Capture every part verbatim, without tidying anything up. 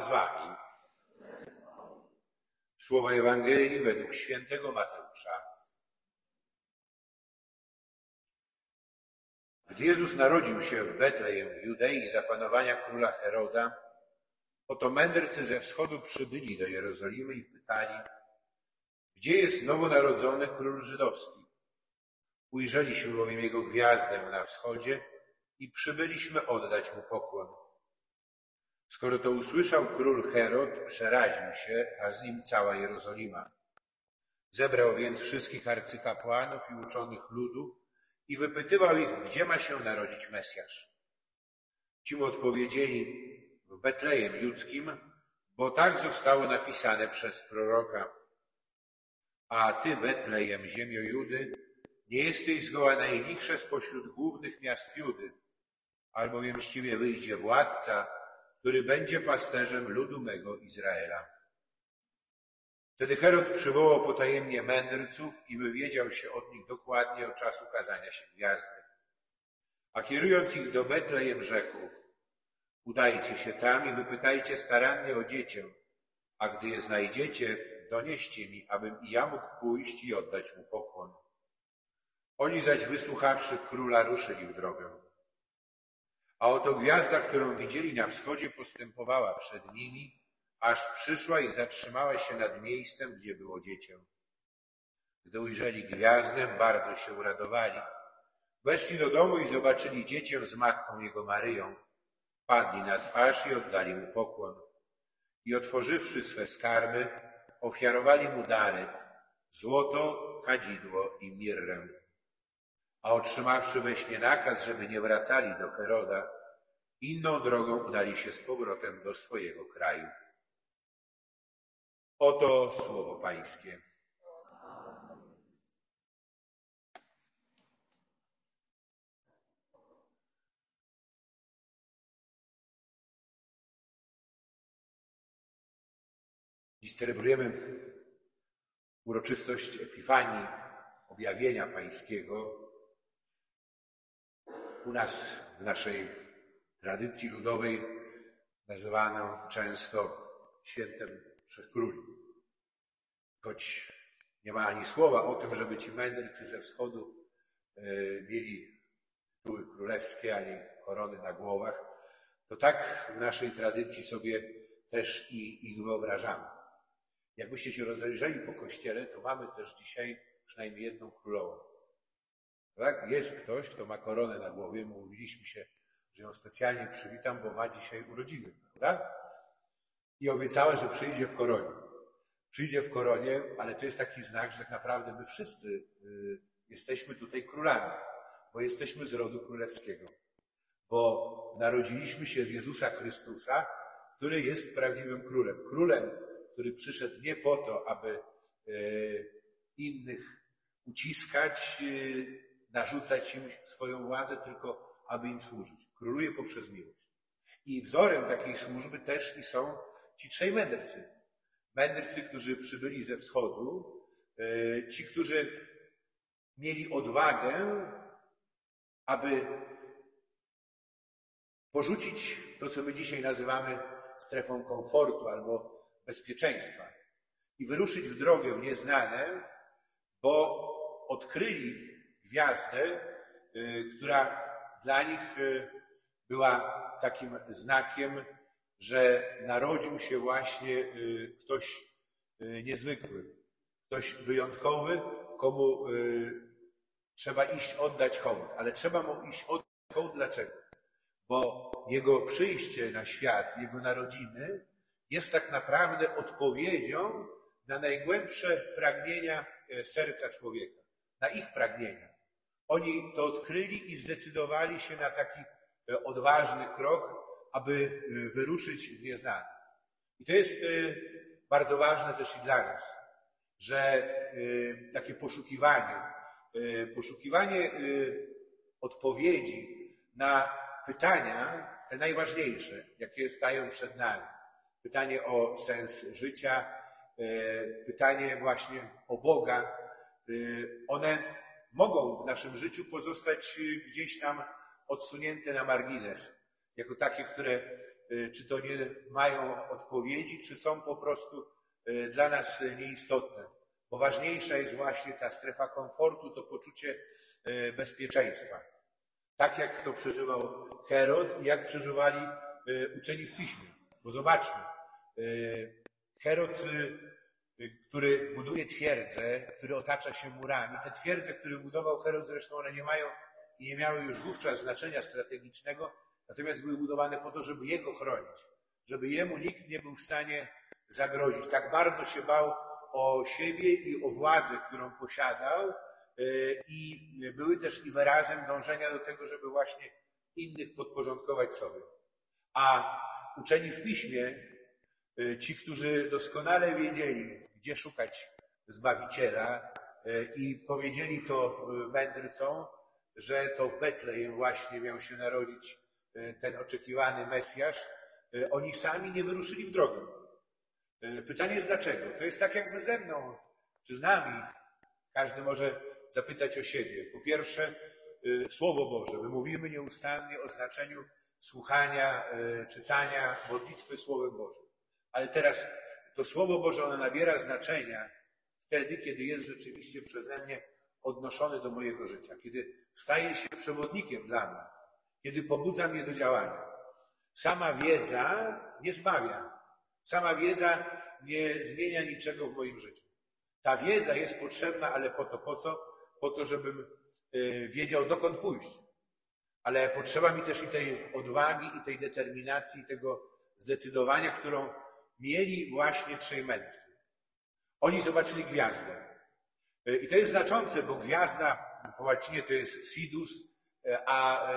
z wami. Słowa Ewangelii według świętego Mateusza. Gdy Jezus narodził się w Betlejem w Judei za panowania króla Heroda, oto mędrcy ze wschodu przybyli do Jerozolimy i pytali, gdzie jest nowonarodzony król żydowski? Ujrzeliśmy bowiem jego gwiazdę na wschodzie i przybyliśmy oddać mu pokłon. Skoro to usłyszał król Herod, przeraził się, a z nim cała Jerozolima. Zebrał więc wszystkich arcykapłanów i uczonych ludu i wypytywał ich, gdzie ma się narodzić Mesjasz. Ci mu odpowiedzieli, w Betlejem judzkim, bo tak zostało napisane przez proroka. A ty, Betlejem, ziemio Judy, nie jesteś zgoła najniższe spośród głównych miast Judy, albowiem z ciebie wyjdzie władca, który będzie pasterzem ludu mego Izraela. Wtedy Herod przywołał potajemnie mędrców i wywiedział się od nich dokładnie o czasie ukazania się gwiazdy. A kierując ich do Betlejem rzekł, udajcie się tam i wypytajcie starannie o dziecię, a gdy je znajdziecie, donieście mi, abym i ja mógł pójść i oddać mu pokłon. Oni zaś, wysłuchawszy króla, ruszyli w drogę. A oto gwiazda, którą widzieli na wschodzie, postępowała przed nimi, aż przyszła i zatrzymała się nad miejscem, gdzie było dziecię. Gdy ujrzeli gwiazdę, bardzo się uradowali. Weszli do domu i zobaczyli dziecię z matką jego Maryją. Padli na twarz i oddali mu pokłon. I otworzywszy swe skarby, ofiarowali mu dary, złoto, kadzidło i mirrę. A otrzymawszy we śnie nakaz, żeby nie wracali do Heroda, inną drogą udali się z powrotem do swojego kraju. Oto słowo Pańskie. Dziś celebrujemy uroczystość Epifanii, Objawienia Pańskiego. U nas, w naszej tradycji ludowej, nazywano często świętem Trzech Króli. Choć nie ma ani słowa o tym, żeby ci mędrcy ze wschodu mieli tytuły królewskie, ani korony na głowach, to tak w naszej tradycji sobie też i ich wyobrażamy. Jakbyście się rozejrzeli po kościele, to mamy też dzisiaj przynajmniej jedną królową. Tak? Jest ktoś, kto ma koronę na głowie. Mówiliśmy się, że ją specjalnie przywitam, bo ma dzisiaj urodziny, prawda? I obiecała, że przyjdzie w koronie. Przyjdzie w koronie, ale to jest taki znak, że tak naprawdę my wszyscy y, jesteśmy tutaj królami, bo jesteśmy z rodu królewskiego. Bo narodziliśmy się z Jezusa Chrystusa, który jest prawdziwym królem. Królem, który przyszedł nie po to, aby y, innych uciskać, y, narzucać im swoją władzę, tylko aby im służyć. Króluje poprzez miłość. I wzorem takiej służby też i są ci trzej mędrcy. Mędrcy, którzy przybyli ze wschodu, ci, którzy mieli odwagę, aby porzucić to, co my dzisiaj nazywamy strefą komfortu albo bezpieczeństwa i wyruszyć w drogę w nieznane, bo odkryli gwiazdę, która dla nich była takim znakiem, że narodził się właśnie ktoś niezwykły, ktoś wyjątkowy, komu trzeba iść oddać hołd. Ale trzeba mu iść oddać hołd dlaczego? Bo jego przyjście na świat, jego narodziny jest tak naprawdę odpowiedzią na najgłębsze pragnienia serca człowieka, na ich pragnienia. Oni to odkryli i zdecydowali się na taki odważny krok, aby wyruszyć w nieznane. I to jest bardzo ważne też i dla nas, że takie poszukiwanie, poszukiwanie odpowiedzi na pytania, te najważniejsze, jakie stają przed nami. Pytanie o sens życia, pytanie właśnie o Boga. One mogą w naszym życiu pozostać gdzieś tam odsunięte na margines, jako takie, które czy to nie mają odpowiedzi, czy są po prostu dla nas nieistotne. Bo ważniejsza jest właśnie ta strefa komfortu, to poczucie bezpieczeństwa. Tak jak to przeżywał Herod i jak przeżywali uczeni w Piśmie. Bo zobaczmy, Herod, który buduje twierdzę, który otacza się murami, te twierdze, które budował Herod, zresztą one nie mają i nie miały już wówczas znaczenia strategicznego, natomiast były budowane po to, żeby jego chronić, żeby jemu nikt nie był w stanie zagrozić. Tak bardzo się bał o siebie i o władzę, którą posiadał, i były też i wyrazem dążenia do tego, żeby właśnie innych podporządkować sobie. A uczeni w Piśmie, ci, którzy doskonale wiedzieli, gdzie szukać Zbawiciela, i powiedzieli to mędrcom, że to w Betlejem właśnie miał się narodzić ten oczekiwany Mesjasz, oni sami nie wyruszyli w drogę. Pytanie jest dlaczego? To jest tak jakby ze mną, czy z nami. Każdy może zapytać o siebie. Po pierwsze, Słowo Boże. My mówimy nieustannie o znaczeniu słuchania, czytania, modlitwy Słowem Bożym. Ale teraz to Słowo Boże, ono nabiera znaczenia wtedy, kiedy jest rzeczywiście przeze mnie odnoszone do mojego życia. Kiedy staje się przewodnikiem dla mnie. Kiedy pobudza mnie do działania. Sama wiedza nie zbawia. Sama wiedza nie zmienia niczego w moim życiu. Ta wiedza jest potrzebna, ale po to, po co? Po to, żebym wiedział, dokąd pójść. Ale potrzeba mi też i tej odwagi, i tej determinacji, i tego zdecydowania, którą mieli właśnie trzej mędrcy. Oni zobaczyli gwiazdę. I to jest znaczące, bo gwiazda po łacinie to jest fidus, a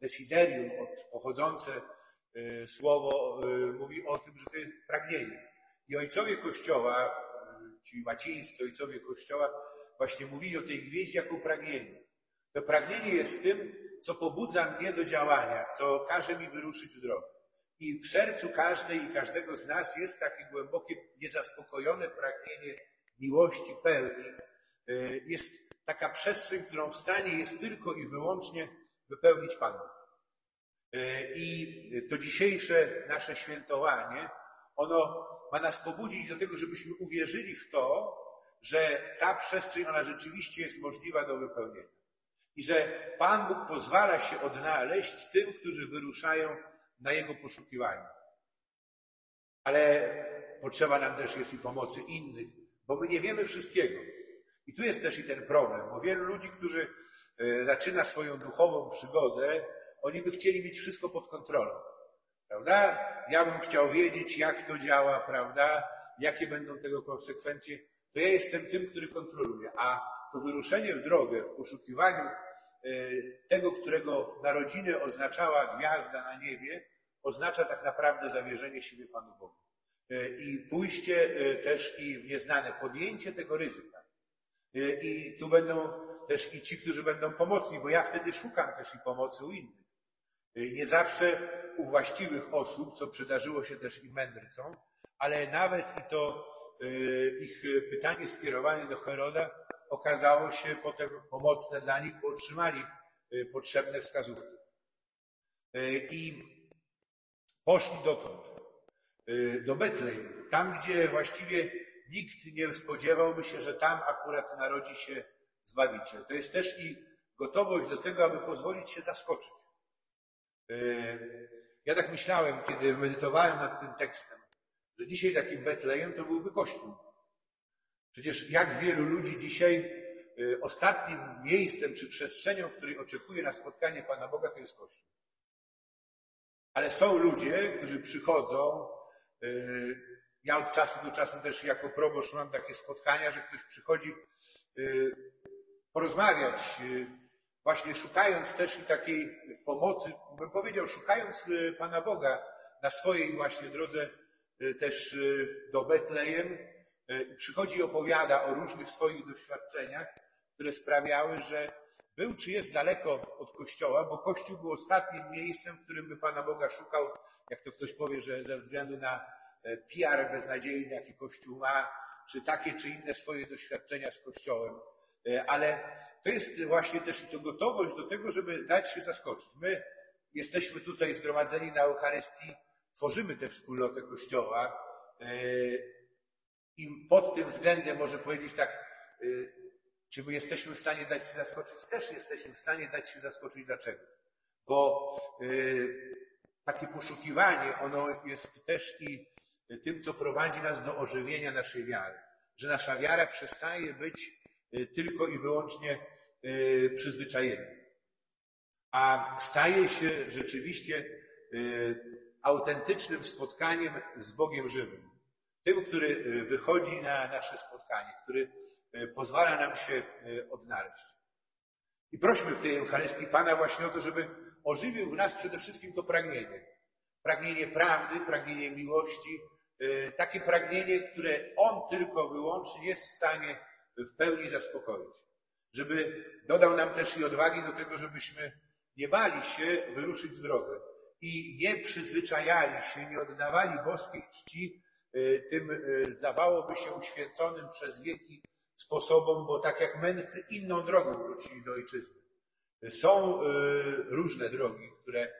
desiderium, pochodzące słowo, mówi o tym, że to jest pragnienie. I ojcowie Kościoła, ci łacińscy ojcowie Kościoła, właśnie mówili o tej gwieździe jako pragnieniu. To pragnienie jest tym, co pobudza mnie do działania, co każe mi wyruszyć w drogę. I w sercu każdej i każdego z nas jest takie głębokie, niezaspokojone pragnienie miłości pełni. Jest taka przestrzeń, którą w stanie jest tylko i wyłącznie wypełnić Pan Bóg. I to dzisiejsze nasze świętowanie, ono ma nas pobudzić do tego, żebyśmy uwierzyli w to, że ta przestrzeń, ona rzeczywiście jest możliwa do wypełnienia. I że Pan Bóg pozwala się odnaleźć tym, którzy wyruszają na Jego poszukiwanie. Ale potrzeba nam też jest i pomocy innych, bo my nie wiemy wszystkiego. I tu jest też i ten problem, bo wielu ludzi, którzy zaczyna swoją duchową przygodę, oni by chcieli mieć wszystko pod kontrolą. Prawda? Ja bym chciał wiedzieć, jak to działa, prawda? Jakie będą tego konsekwencje. To ja jestem tym, który kontroluje. A to wyruszenie w drogę, w poszukiwaniu tego, którego narodziny oznaczała gwiazda na niebie, oznacza tak naprawdę zawierzenie siebie Panu Bogu. I pójście też i w nieznane, podjęcie tego ryzyka. I tu będą też i ci, którzy będą pomocni, bo ja wtedy szukam też i pomocy u innych. Nie zawsze u właściwych osób, co przydarzyło się też i mędrcom, ale nawet i to ich pytanie skierowane do Heroda okazało się potem pomocne dla nich, bo otrzymali potrzebne wskazówki. I poszli dokąd? Do Betlejem. Tam, gdzie właściwie nikt nie spodziewałby się, że tam akurat narodzi się Zbawiciel. To jest też i gotowość do tego, aby pozwolić się zaskoczyć. Ja tak myślałem, kiedy medytowałem nad tym tekstem, że dzisiaj takim Betlejem to byłby Kościół. Przecież jak wielu ludzi dzisiaj ostatnim miejscem czy przestrzenią, której oczekuje na spotkanie Pana Boga, to jest Kościół. Ale są ludzie, którzy przychodzą. Ja od czasu do czasu też jako proboszcz mam takie spotkania, że ktoś przychodzi porozmawiać, właśnie szukając też i takiej pomocy, bym powiedział, szukając Pana Boga na swojej właśnie drodze też do Betlejem. Przychodzi i opowiada o różnych swoich doświadczeniach, które sprawiały, że był czy jest daleko od Kościoła, bo Kościół był ostatnim miejscem, w którym by Pana Boga szukał, jak to ktoś powie, że ze względu na P R beznadziejny, jaki Kościół ma, czy takie, czy inne swoje doświadczenia z Kościołem. Ale to jest właśnie też i to gotowość do tego, żeby dać się zaskoczyć. My jesteśmy tutaj zgromadzeni na Eucharystii, tworzymy tę wspólnotę Kościoła i pod tym względem może powiedzieć tak, czy my jesteśmy w stanie dać się zaskoczyć? Też jesteśmy w stanie dać się zaskoczyć. Dlaczego? Bo takie poszukiwanie, ono jest też i tym, co prowadzi nas do ożywienia naszej wiary. Że nasza wiara przestaje być tylko i wyłącznie przyzwyczajeniem, a staje się rzeczywiście autentycznym spotkaniem z Bogiem żywym. Tym, który wychodzi na nasze spotkanie, który pozwala nam się odnaleźć. I prośmy w tej Eucharystii Pana właśnie o to, żeby ożywił w nas przede wszystkim to pragnienie. Pragnienie prawdy, pragnienie miłości, takie pragnienie, które On tylko wyłącznie jest w stanie w pełni zaspokoić. Żeby dodał nam też i odwagi do tego, żebyśmy nie bali się wyruszyć w drogę i nie przyzwyczajali się, nie oddawali boskiej czci tym, zdawałoby się, uświęconym przez wieki sposobom, bo tak jak mędrcy inną drogą wrócili do ojczyzny. Są różne drogi, które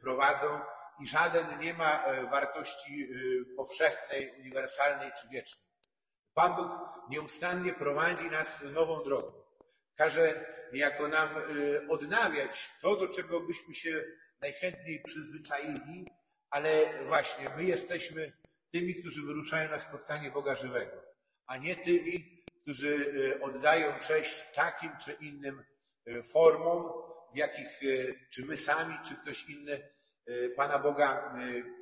prowadzą i żaden nie ma wartości powszechnej, uniwersalnej czy wiecznej. Pan Bóg nieustannie prowadzi nas nową drogą. Każe niejako nam odnawiać to, do czego byśmy się najchętniej przyzwyczaili, ale właśnie my jesteśmy tymi, którzy wyruszają na spotkanie Boga żywego, a nie tymi, którzy oddają cześć takim czy innym formom, w jakich czy my sami, czy ktoś inny Pana Boga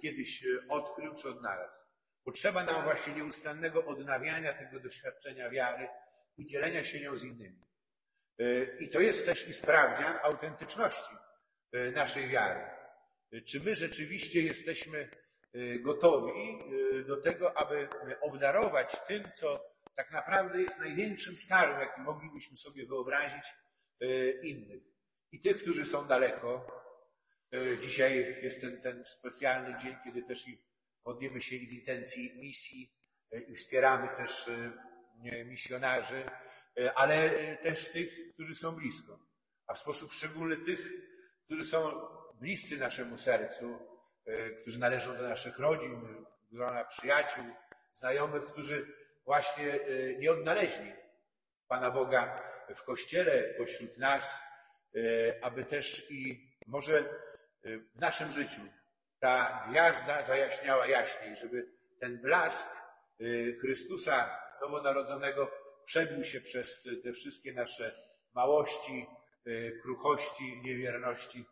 kiedyś odkrył czy odnalazł. Potrzeba nam właśnie nieustannego odnawiania tego doświadczenia wiary i dzielenia się nią z innymi. I to jest też i sprawdzian autentyczności naszej wiary. Czy my rzeczywiście jesteśmy gotowi do tego, aby obdarować tym, co tak naprawdę jest największym skarbem, jaki moglibyśmy sobie wyobrazić, innych. I tych, którzy są daleko. Dzisiaj jest ten, ten specjalny dzień, kiedy też i podniemy się w intencji misji i wspieramy też misjonarzy, ale też tych, którzy są blisko. A w sposób szczególny tych, którzy są bliscy naszemu sercu, którzy należą do naszych rodzin, grona przyjaciół, znajomych, którzy właśnie nie odnaleźli Pana Boga w Kościele, pośród nas, aby też i może w naszym życiu ta gwiazda zajaśniała jaśniej, żeby ten blask Chrystusa Nowonarodzonego przebił się przez te wszystkie nasze małości, kruchości, niewierności,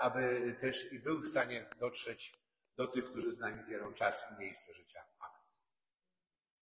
aby też i był w stanie dotrzeć do tych, którzy z nami dzielą czas i miejsce życia. Amen.